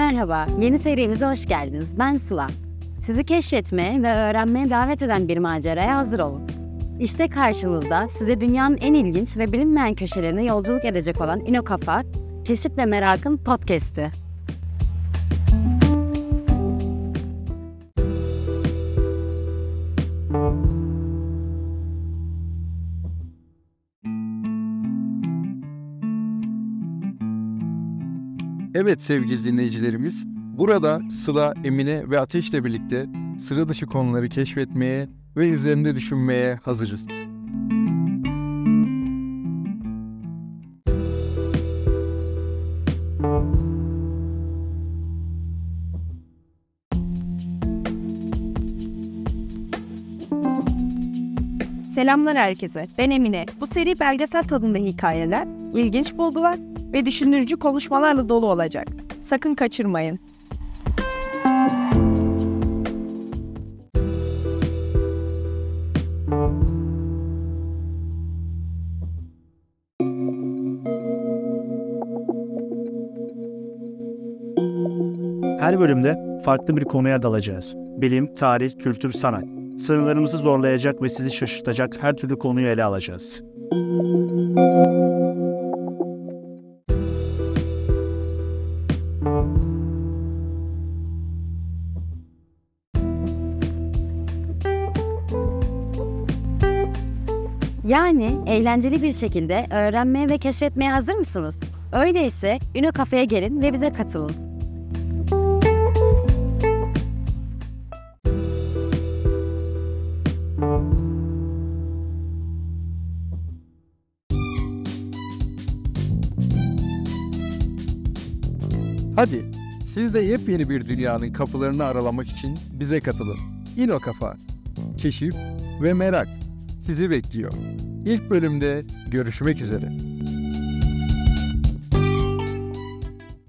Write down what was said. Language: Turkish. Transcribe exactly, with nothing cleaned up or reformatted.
Merhaba, yeni serimize hoş geldiniz. Ben Sıla. Sizi keşfetmeye ve öğrenmeye davet eden bir maceraya hazır olun. İşte karşınızda size dünyanın en ilginç ve bilinmeyen köşelerine yolculuk edecek olan İnokafa, Keşif ve Merak'ın podcast'i. Evet sevgili dinleyicilerimiz, burada Sıla, Emine ve Ateş'le birlikte sıra dışı konuları keşfetmeye ve üzerinde düşünmeye hazırız. Selamlar herkese, ben Emine. Bu seri belgesel tadında hikayeler, ilginç bulgular ve düşündürücü konuşmalarla dolu olacak. Sakın kaçırmayın. Her bölümde farklı bir konuya dalacağız. Bilim, tarih, kültür, sanat. Sınırlarımızı zorlayacak ve sizi şaşırtacak her türlü konuyu ele alacağız. Yani eğlenceli bir şekilde öğrenmeye ve keşfetmeye hazır mısınız? Öyleyse İnokafa'ya gelin ve bize katılın. Hadi siz de yepyeni bir dünyanın kapılarını aralamak için bize katılın. İnokafa, keşif ve merak sizi bekliyor. İlk bölümde görüşmek üzere.